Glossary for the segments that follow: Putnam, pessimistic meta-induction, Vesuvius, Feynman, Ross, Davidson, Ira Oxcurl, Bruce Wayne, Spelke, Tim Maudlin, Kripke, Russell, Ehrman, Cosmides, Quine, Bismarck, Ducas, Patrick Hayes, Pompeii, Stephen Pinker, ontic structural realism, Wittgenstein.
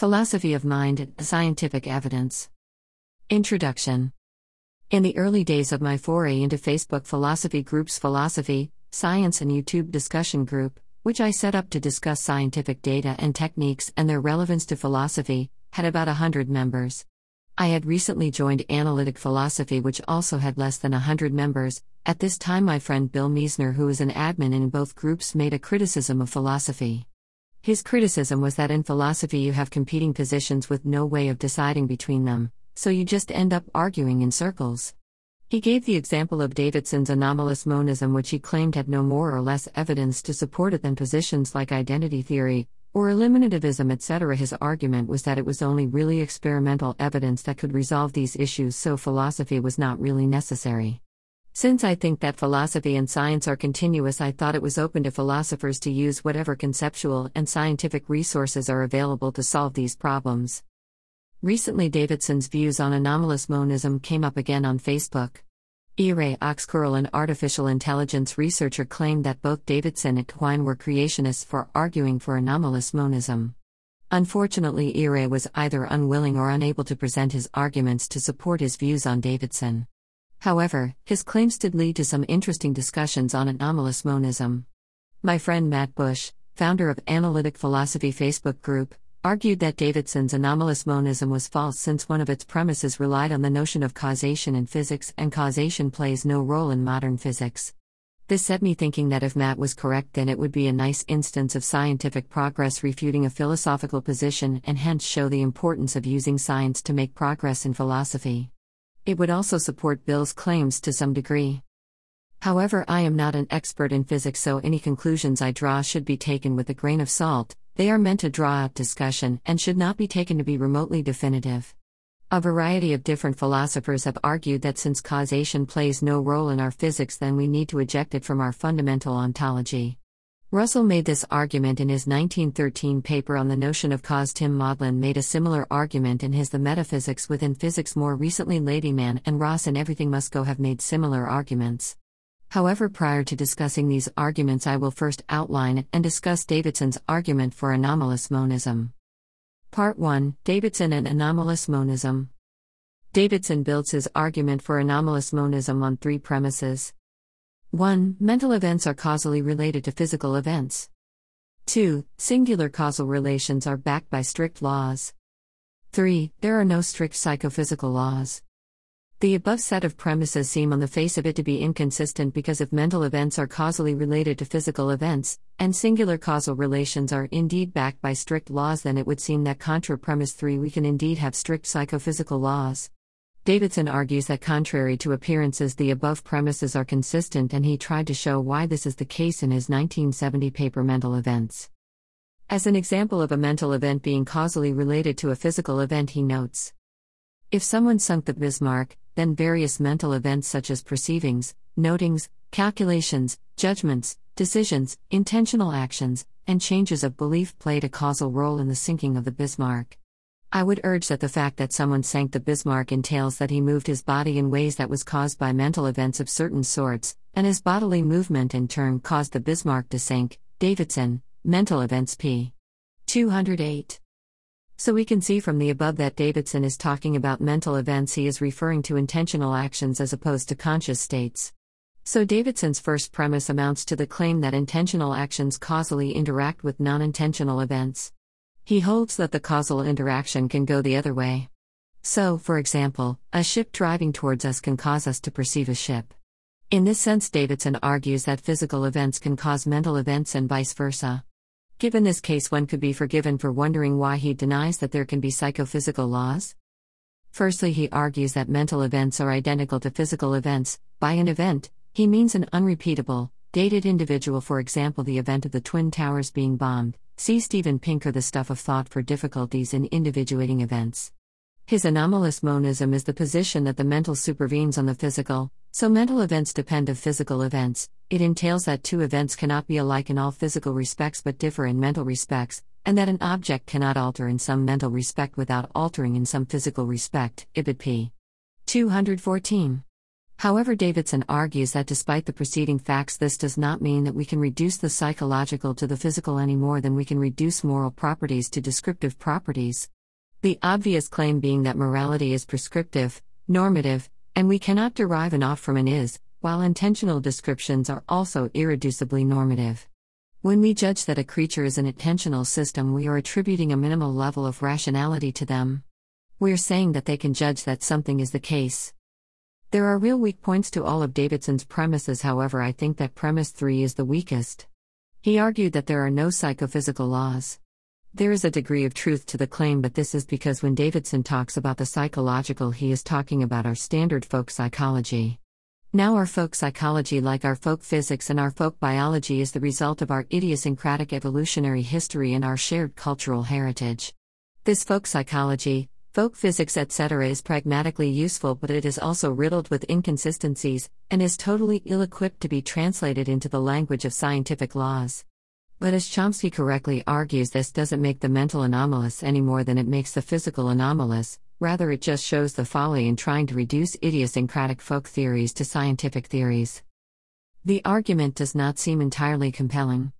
Philosophy of Mind, Scientific Evidence. Introduction. In the early days of my foray into Facebook philosophy groups Philosophy, Science and YouTube discussion group, which I set up to discuss scientific data and techniques and their relevance to philosophy, had about 100 members. I had recently joined Analytic Philosophy, which also had less than 100 members. At this time my friend Bill Meisner, who is an admin in both groups, made a criticism of philosophy. His criticism was that in philosophy you have competing positions with no way of deciding between them, so you just end up arguing in circles. He gave the example of Davidson's anomalous monism, which he claimed had no more or less evidence to support it than positions like identity theory, or eliminativism, etc. His argument was that it was only really experimental evidence that could resolve these issues, so philosophy was not really necessary. Since I think that philosophy and science are continuous, I thought it was open to philosophers to use whatever conceptual and scientific resources are available to solve these problems. Recently Davidson's views on anomalous monism came up again on Facebook. Ira Oxcurl, an artificial intelligence researcher, claimed that both Davidson and Quine were creationists for arguing for anomalous monism. Unfortunately Ira was either unwilling or unable to present his arguments to support his views on Davidson. However, his claims did lead to some interesting discussions on anomalous monism. My friend Matt Bush, founder of Analytic Philosophy Facebook group, argued that Davidson's anomalous monism was false since one of its premises relied on the notion of causation in physics, and causation plays no role in modern physics. This set me thinking that if Matt was correct, then it would be a nice instance of scientific progress refuting a philosophical position, and hence show the importance of using science to make progress in philosophy. It would also support Bill's claims to some degree. However, I am not an expert in physics, so any conclusions I draw should be taken with a grain of salt. They are meant to draw out discussion and should not be taken to be remotely definitive. A variety of different philosophers have argued that since causation plays no role in our physics, then we need to eject it from our fundamental ontology. Russell made this argument in his 1913 paper on the notion of cause. Tim Maudlin made a similar argument in his The Metaphysics Within Physics. More recently Ladyman and Ross in Everything Must Go have made similar arguments. However, prior to discussing these arguments, I will first outline and discuss Davidson's argument for anomalous monism. Part 1: Davidson and anomalous monism. Davidson builds his argument for anomalous monism on three premises. 1. Mental events are causally related to physical events. 2. Singular causal relations are backed by strict laws. 3. There are no strict psychophysical laws. The above set of premises seem on the face of it to be inconsistent, because if mental events are causally related to physical events, and singular causal relations are indeed backed by strict laws, then it would seem that contra premise 3 we can indeed have strict psychophysical laws. Davidson argues that contrary to appearances the above premises are consistent, and he tried to show why this is the case in his 1970 paper Mental Events. As an example of a mental event being causally related to a physical event, he notes, if someone sunk the Bismarck, then various mental events such as perceivings, notings, calculations, judgments, decisions, intentional actions, and changes of belief played a causal role in the sinking of the Bismarck. I would urge that the fact that someone sank the Bismarck entails that he moved his body in ways that was caused by mental events of certain sorts, and his bodily movement in turn caused the Bismarck to sink. Davidson, Mental Events, p. 208. So we can see from the above that Davidson is talking about mental events. He is referring to intentional actions as opposed to conscious states. So Davidson's first premise amounts to the claim that intentional actions causally interact with non-intentional events. He holds that the causal interaction can go the other way. So, for example, a ship driving towards us can cause us to perceive a ship. In this sense, Davidson argues that physical events can cause mental events and vice versa. Given this case, one could be forgiven for wondering why he denies that there can be psychophysical laws. Firstly, he argues that mental events are identical to physical events. By an event, he means an unrepeatable, dated individual, for example the event of the Twin Towers being bombed. See Stephen Pinker, The Stuff of Thought, for difficulties in individuating events. His anomalous monism is the position that the mental supervenes on the physical, so mental events depend on physical events. It entails that two events cannot be alike in all physical respects but differ in mental respects, and that an object cannot alter in some mental respect without altering in some physical respect. Ibid, p. 214. However, Davidson argues that despite the preceding facts, this does not mean that we can reduce the psychological to the physical any more than we can reduce moral properties to descriptive properties. The obvious claim being that morality is prescriptive, normative, and we cannot derive an ought from an is, while intentional descriptions are also irreducibly normative. When we judge that a creature is an intentional system, we are attributing a minimal level of rationality to them. We are saying that they can judge that something is the case. There are real weak points to all of Davidson's premises, however, I think that premise 3 is the weakest. He argued that there are no psychophysical laws. There is a degree of truth to the claim, but this is because when Davidson talks about the psychological, he is talking about our standard folk psychology. Now, our folk psychology, like our folk physics and our folk biology, is the result of our idiosyncratic evolutionary history and our shared cultural heritage. This folk psychology, folk physics, etc., is pragmatically useful, but it is also riddled with inconsistencies, and is totally ill-equipped to be translated into the language of scientific laws. But as Chomsky correctly argues, this doesn't make the mental anomalous any more than it makes the physical anomalous, rather it just shows the folly in trying to reduce idiosyncratic folk theories to scientific theories. The argument does not seem entirely compelling.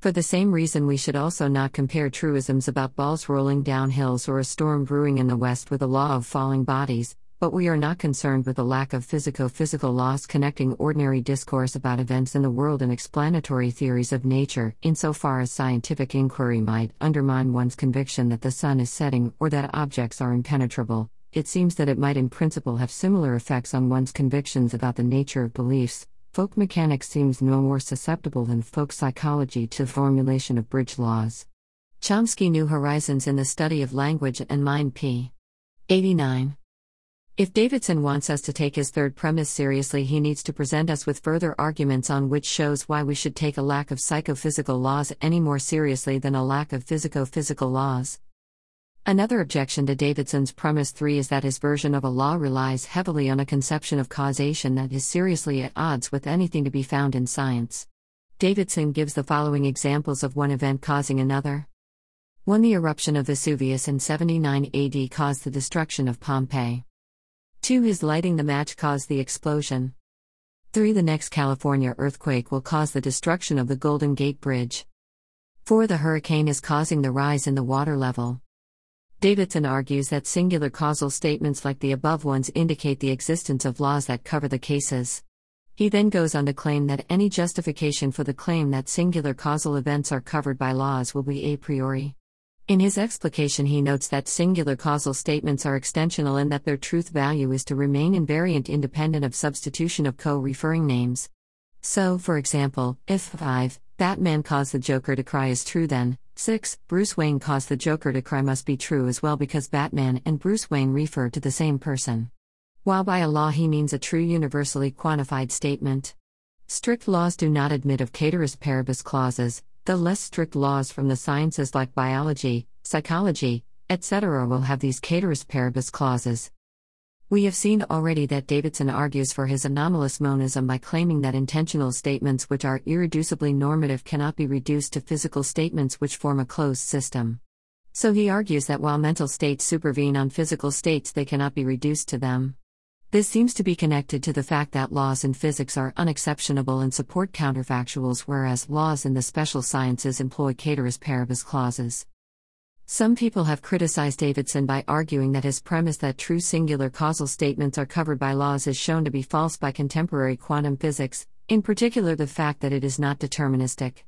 For the same reason, we should also not compare truisms about balls rolling down hills or a storm brewing in the west with the law of falling bodies, but we are not concerned with the lack of physico-physical laws connecting ordinary discourse about events in the world and explanatory theories of nature, insofar as scientific inquiry might undermine one's conviction that the sun is setting or that objects are impenetrable. It seems that it might in principle have similar effects on one's convictions about the nature of beliefs. Folk mechanics seems no more susceptible than folk psychology to the formulation of bridge laws. Chomsky, New Horizons in the Study of Language and Mind, p. 89. If Davidson wants us to take his third premise seriously, he needs to present us with further arguments on which shows why we should take a lack of psychophysical laws any more seriously than a lack of physico-physical laws. Another objection to Davidson's premise 3 is that his version of a law relies heavily on a conception of causation that is seriously at odds with anything to be found in science. Davidson gives the following examples of one event causing another. 1. The eruption of Vesuvius in 79 AD caused the destruction of Pompeii. 2. His lighting the match caused the explosion. 3. The next California earthquake will cause the destruction of the Golden Gate Bridge. 4. The hurricane is causing the rise in the water level. Davidson argues that singular causal statements like the above ones indicate the existence of laws that cover the cases. He then goes on to claim that any justification for the claim that singular causal events are covered by laws will be a priori. In his explication, he notes that singular causal statements are extensional and that their truth value is to remain invariant independent of substitution of co-referring names. So, for example, if 5, Batman caused the Joker to cry is true, then 6. Bruce Wayne caused the Joker to cry must be true as well because Batman and Bruce Wayne refer to the same person. While by a law he means a true universally quantified statement. Strict laws do not admit of ceteris paribus clauses, the less strict laws from the sciences like biology, psychology, etc. will have these ceteris paribus clauses. We have seen already that Davidson argues for his anomalous monism by claiming that intentional statements which are irreducibly normative cannot be reduced to physical statements which form a closed system. So he argues that while mental states supervene on physical states, they cannot be reduced to them. This seems to be connected to the fact that laws in physics are unexceptionable and support counterfactuals, whereas laws in the special sciences employ ceteris paribus clauses. Some people have criticized Davidson by arguing that his premise that true singular causal statements are covered by laws is shown to be false by contemporary quantum physics, in particular the fact that it is not deterministic.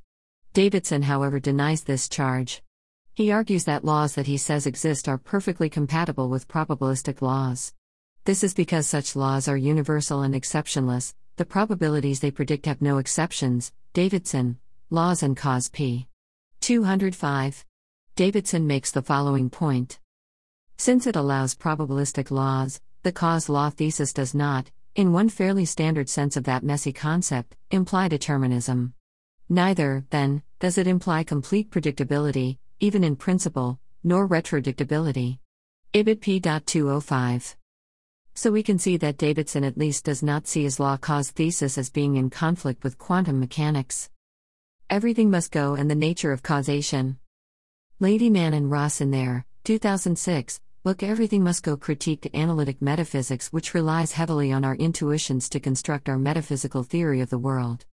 Davidson, however, denies this charge. He argues that laws that he says exist are perfectly compatible with probabilistic laws. This is because such laws are universal and exceptionless, the probabilities they predict have no exceptions. Davidson, Laws and Cause, p. 205. Davidson makes the following point. Since it allows probabilistic laws, the cause law thesis does not, in one fairly standard sense of that messy concept, imply determinism. Neither, then, does it imply complete predictability, even in principle, nor retrodictability. Ibid p. 205. So we can see that Davidson at least does not see his law-cause thesis as being in conflict with quantum mechanics. Everything Must Go and the Nature of Causation. Ladyman and Ross in their 2006, look, everything must go critique to analytic metaphysics, which relies heavily on our intuitions to construct our metaphysical theory of the world.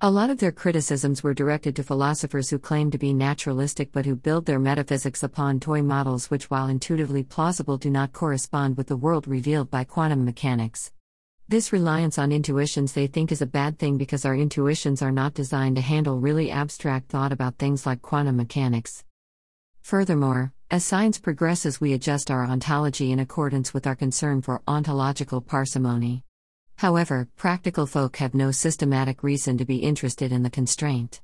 A lot of their criticisms were directed to philosophers who claim to be naturalistic but who build their metaphysics upon toy models which, while intuitively plausible, do not correspond with the world revealed by quantum mechanics. This reliance on intuitions they think is a bad thing because our intuitions are not designed to handle really abstract thought about things like quantum mechanics. Furthermore, as science progresses, we adjust our ontology in accordance with our concern for ontological parsimony. However, practical folk have no systematic reason to be interested in the constraint.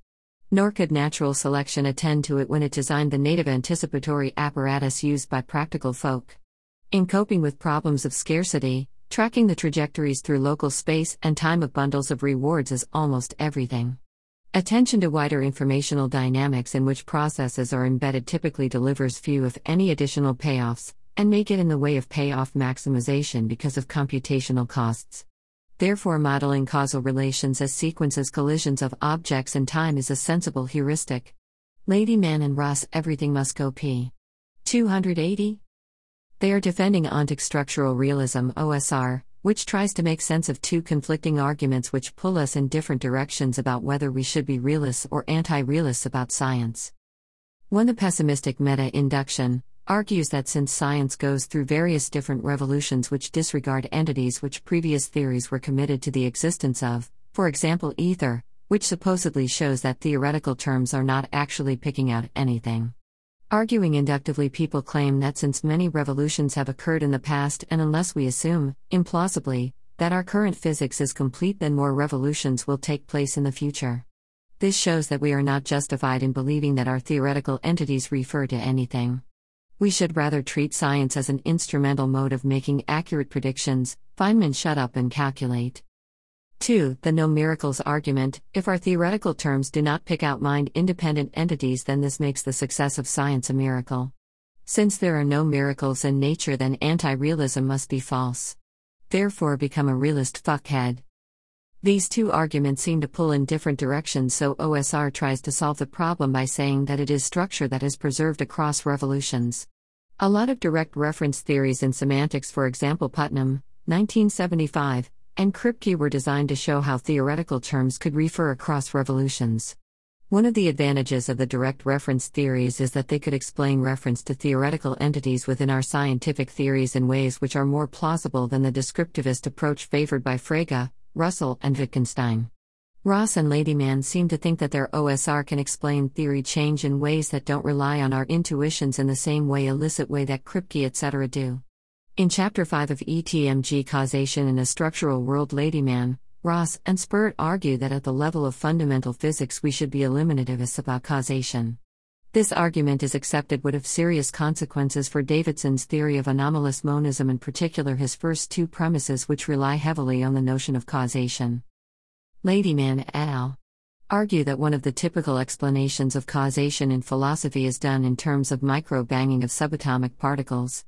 Nor could natural selection attend to it when it designed the native anticipatory apparatus used by practical folk. In coping with problems of scarcity, tracking the trajectories through local space and time of bundles of rewards is almost everything. Attention to wider informational dynamics in which processes are embedded typically delivers few, if any, additional payoffs, and may get in the way of payoff maximization because of computational costs. Therefore, modeling causal relations as sequences, collisions of objects in time is a sensible heuristic. Ladyman and Ross, Everything Must Go p. 280. They are defending ontic structural realism (OSR), which tries to make sense of two conflicting arguments which pull us in different directions about whether we should be realists or anti-realists about science. 1. The pessimistic meta-induction argues that since science goes through various different revolutions which disregard entities which previous theories were committed to the existence of, for example ether, which supposedly shows that theoretical terms are not actually picking out anything. Arguing inductively, people claim that since many revolutions have occurred in the past, and unless we assume, implausibly, that our current physics is complete, then more revolutions will take place in the future. This shows that we are not justified in believing that our theoretical entities refer to anything. We should rather treat science as an instrumental mode of making accurate predictions. Feynman, shut up and calculate. 2. The no miracles argument. If our theoretical terms do not pick out mind-independent entities, then this makes the success of science a miracle. Since there are no miracles in nature, then anti-realism must be false. Therefore, become a realist, fuckhead. These two arguments seem to pull in different directions, so OSR tries to solve the problem by saying that it is structure that is preserved across revolutions. A lot of direct reference theories in semantics, for example Putnam, 1975, and Kripke, were designed to show how theoretical terms could refer across revolutions. One of the advantages of the direct reference theories is that they could explain reference to theoretical entities within our scientific theories in ways which are more plausible than the descriptivist approach favored by Frege, Russell, and Wittgenstein. Ross and Ladyman seem to think that their OSR can explain theory change in ways that don't rely on our intuitions in the same way illicit way that Kripke etc. do. In Chapter 5 of ETMG, Causation in a Structural World, Ladyman, Ross, and Spurt argue that at the level of fundamental physics we should be eliminativists about causation. This argument, is accepted, would have serious consequences for Davidson's theory of anomalous monism, in particular his first two premises, which rely heavily on the notion of causation. Ladyman et al. Argue that one of the typical explanations of causation in philosophy is done in terms of micro-banging of subatomic particles.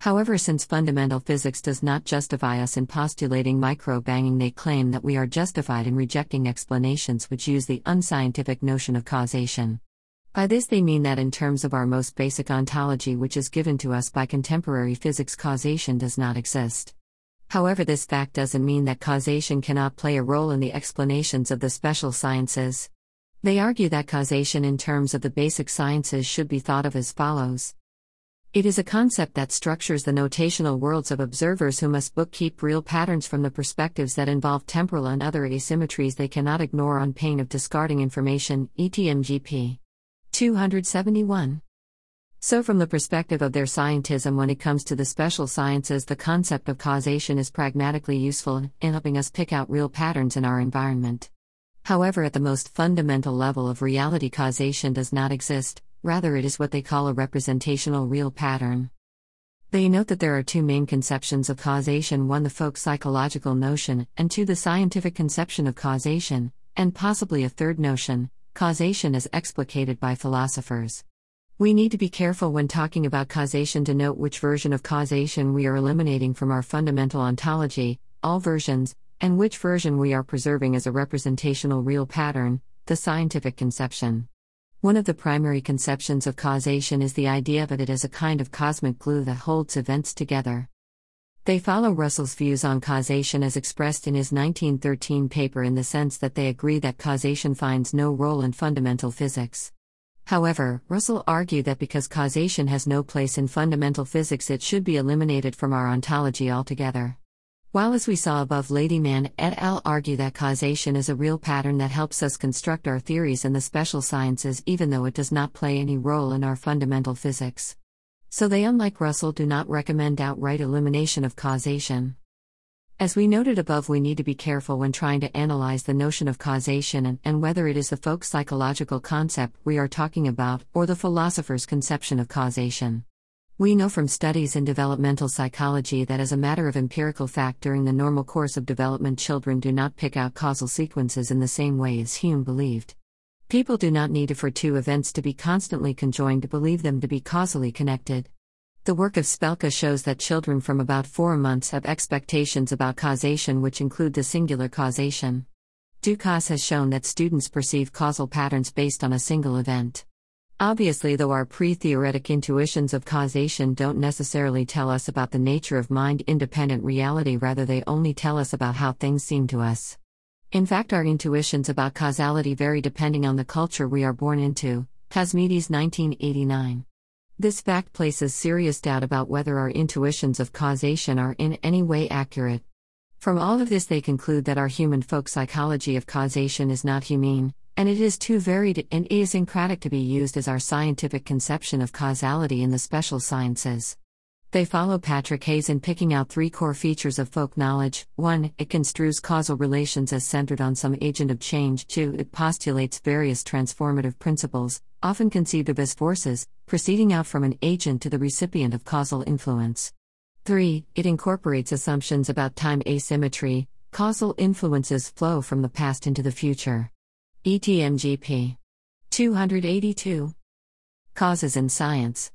However, since fundamental physics does not justify us in postulating micro-banging, they claim that we are justified in rejecting explanations which use the unscientific notion of causation. By this they mean that in terms of our most basic ontology, which is given to us by contemporary physics, causation does not exist. However, this fact doesn't mean that causation cannot play a role in the explanations of the special sciences. They argue that causation in terms of the basic sciences should be thought of as follows. It is a concept that structures the notational worlds of observers who must bookkeep real patterns from the perspectives that involve temporal and other asymmetries they cannot ignore on pain of discarding information, ETMGP. 271. So from the perspective of their scientism, when it comes to the special sciences, the concept of causation is pragmatically useful in helping us pick out real patterns in our environment. However, at the most fundamental level of reality, causation does not exist, rather it is what they call a representational real pattern. They note that there are two main conceptions of causation: one, the folk psychological notion, and two, the scientific conception of causation, and possibly a third notion, causation is explicated by philosophers. We need to be careful when talking about causation to note which version of causation we are eliminating from our fundamental ontology, all versions, and which version we are preserving as a representational real pattern, the scientific conception. One of the primary conceptions of causation is the idea of it as a kind of cosmic glue that holds events together. They follow Russell's views on causation as expressed in his 1913 paper in the sense that they agree that causation finds no role in fundamental physics. However, Russell argued that because causation has no place in fundamental physics, it should be eliminated from our ontology altogether. While, as we saw above, Ladyman et al. Argue that causation is a real pattern that helps us construct our theories in the special sciences, even though it does not play any role in our fundamental physics. So they, unlike Russell, do not recommend outright elimination of causation. As we noted above, we need to be careful when trying to analyze the notion of causation and whether it is the folk psychological concept we are talking about or the philosopher's conception of causation. We know from studies in developmental psychology that as a matter of empirical fact during the normal course of development, children do not pick out causal sequences in the same way as Hume believed. People do not need for two events to be constantly conjoined to believe them to be causally connected. The work of Spelke shows that children from about 4 months have expectations about causation which include the singular causation. Ducas has shown that students perceive causal patterns based on a single event. Obviously, though, our pre-theoretic intuitions of causation don't necessarily tell us about the nature of mind-independent reality, rather they only tell us about how things seem to us. In fact, our intuitions about causality vary depending on the culture we are born into, Cosmides 1989. This fact places serious doubt about whether our intuitions of causation are in any way accurate. From all of this, they conclude that our human folk psychology of causation is not humane, and it is too varied and idiosyncratic to be used as our scientific conception of causality in the special sciences. They follow Patrick Hayes in picking out three core features of folk knowledge. 1. It construes causal relations as centered on some agent of change. 2. It postulates various transformative principles, often conceived of as forces, proceeding out from an agent to the recipient of causal influence. 3. It incorporates assumptions about time asymmetry, causal influences flow from the past into the future. ETMGP 282. Causes in Science.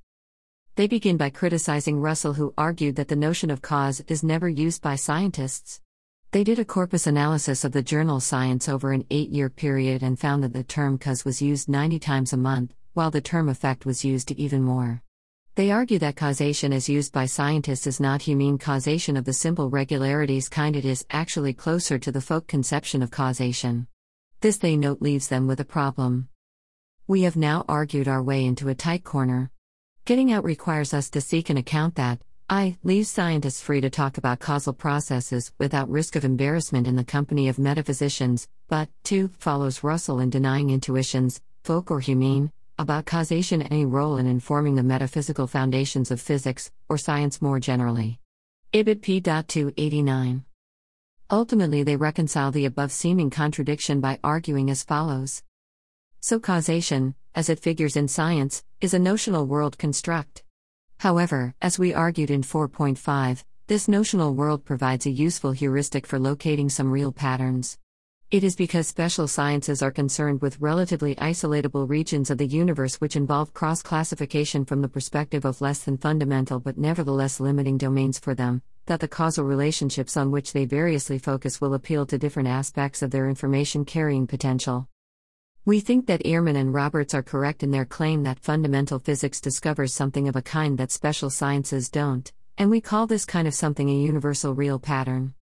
They begin by criticizing Russell, who argued that the notion of cause is never used by scientists. They did a corpus analysis of the journal Science over an 8-year period and found that the term cause was used 90 times a month, while the term effect was used even more. They argue that causation as used by scientists is not humane causation of the simple regularities kind, it is actually closer to the folk conception of causation. This, they note, leaves them with a problem. We have now argued our way into a tight corner. Getting out requires us to seek an account that leaves scientists free to talk about causal processes without risk of embarrassment in the company of metaphysicians, but, 2, follows Russell in denying intuitions, folk or humane, about causation any role in informing the metaphysical foundations of physics, or science more generally. Ibid p. 289. Ultimately, they reconcile the above-seeming contradiction by arguing as follows. So causation, as it figures in science, is a notional world construct. However, as we argued in 4.5, this notional world provides a useful heuristic for locating some real patterns. It is because special sciences are concerned with relatively isolatable regions of the universe which involve cross-classification from the perspective of less than fundamental but nevertheless limiting domains for them, that the causal relationships on which they variously focus will appeal to different aspects of their information-carrying potential. We think that Ehrman and Roberts are correct in their claim that fundamental physics discovers something of a kind that special sciences don't, and we call this kind of something a universal real pattern.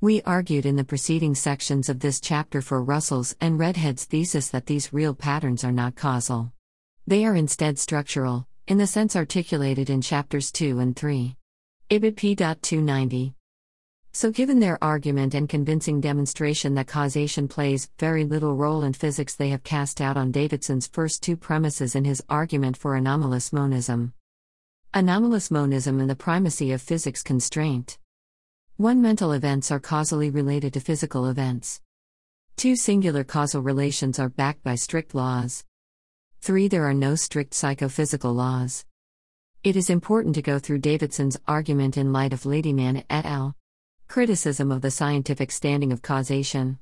We argued in the preceding sections of this chapter for Russell's and Redhead's thesis that these real patterns are not causal. They are instead structural, in the sense articulated in chapters 2 and 3. Ibid p. 290. So given their argument and convincing demonstration that causation plays very little role in physics, they have cast doubt on Davidson's first two premises in his argument for anomalous monism. Anomalous monism and the primacy of physics constraint. 1. Mental events are causally related to physical events. 2. Singular causal relations are backed by strict laws. 3. There are no strict psychophysical laws. It is important to go through Davidson's argument in light of Ladyman et al. Criticism of the scientific standing of causation.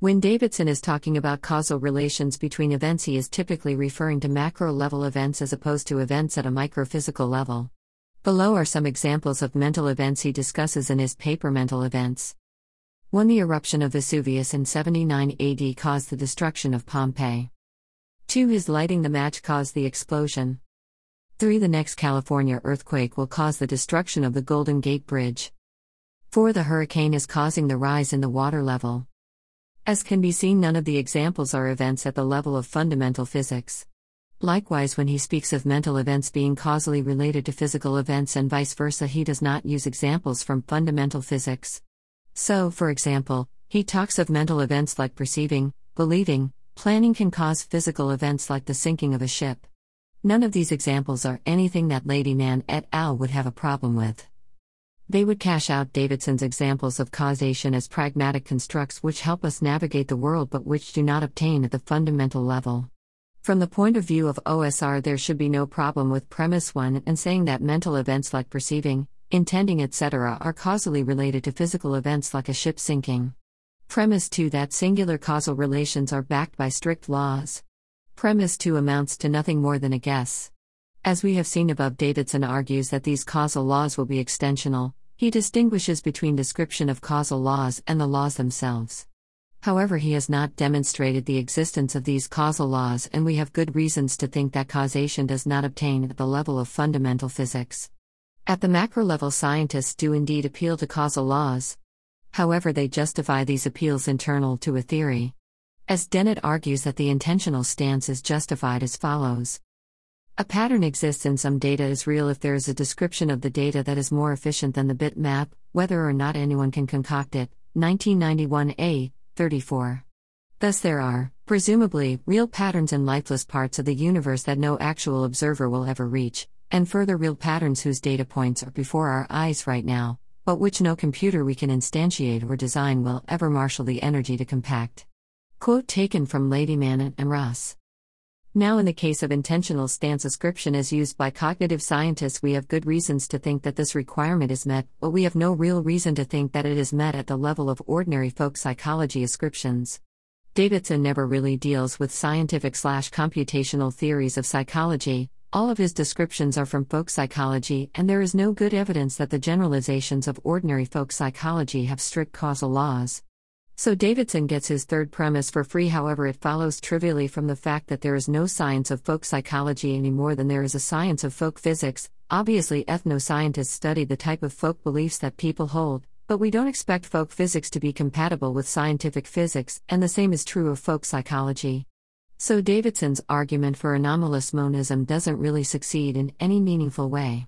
When Davidson is talking about causal relations between events, he is typically referring to macro-level events as opposed to events at a microphysical level. Below are some examples of mental events he discusses in his paper Mental Events. 1. The eruption of Vesuvius in 79 AD caused the destruction of Pompeii. 2. His lighting the match caused the explosion. 3. The next California earthquake will cause the destruction of the Golden Gate Bridge. 4. The hurricane is causing the rise in the water level. As can be seen, none of the examples are events at the level of fundamental physics. Likewise, when he speaks of mental events being causally related to physical events and vice versa, he does not use examples from fundamental physics. So, for example, he talks of mental events like perceiving, believing, planning can cause physical events like the sinking of a ship. None of these examples are anything that Ladyman et al. Would have a problem with. They would cash out Davidson's examples of causation as pragmatic constructs which help us navigate the world but which do not obtain at the fundamental level. From the point of view of OSR, there should be no problem with premise 1 and saying that mental events like perceiving, intending, etc. are causally related to physical events like a ship sinking. Premise 2 that singular causal relations are backed by strict laws. Premise 2 amounts to nothing more than a guess. As we have seen above, Davidson argues that these causal laws will be extensional. He distinguishes between description of causal laws and the laws themselves. However, he has not demonstrated the existence of these causal laws, and we have good reasons to think that causation does not obtain at the level of fundamental physics. At the macro level, scientists do indeed appeal to causal laws. However, they justify these appeals internal to a theory. As Dennett argues that the intentional stance is justified as follows. A pattern exists in some data is real if there is a description of the data that is more efficient than the bit map, whether or not anyone can concoct it. 1991 A. 34. Thus there are, presumably, real patterns in lifeless parts of the universe that no actual observer will ever reach, and further real patterns whose data points are before our eyes right now, but which no computer we can instantiate or design will ever marshal the energy to compact. Quote taken from Ladyman and Ross. Now, in the case of intentional stance ascription as used by cognitive scientists, we have good reasons to think that this requirement is met, but we have no real reason to think that it is met at the level of ordinary folk psychology ascriptions. Davidson never really deals with scientific/computational theories of psychology. All of his descriptions are from folk psychology, and there is no good evidence that the generalizations of ordinary folk psychology have strict causal laws. So Davidson gets his third premise for free. However, it follows trivially from the fact that there is no science of folk psychology any more than there is a science of folk physics. Obviously, ethnoscientists study the type of folk beliefs that people hold, but we don't expect folk physics to be compatible with scientific physics, and the same is true of folk psychology. So Davidson's argument for anomalous monism doesn't really succeed in any meaningful way.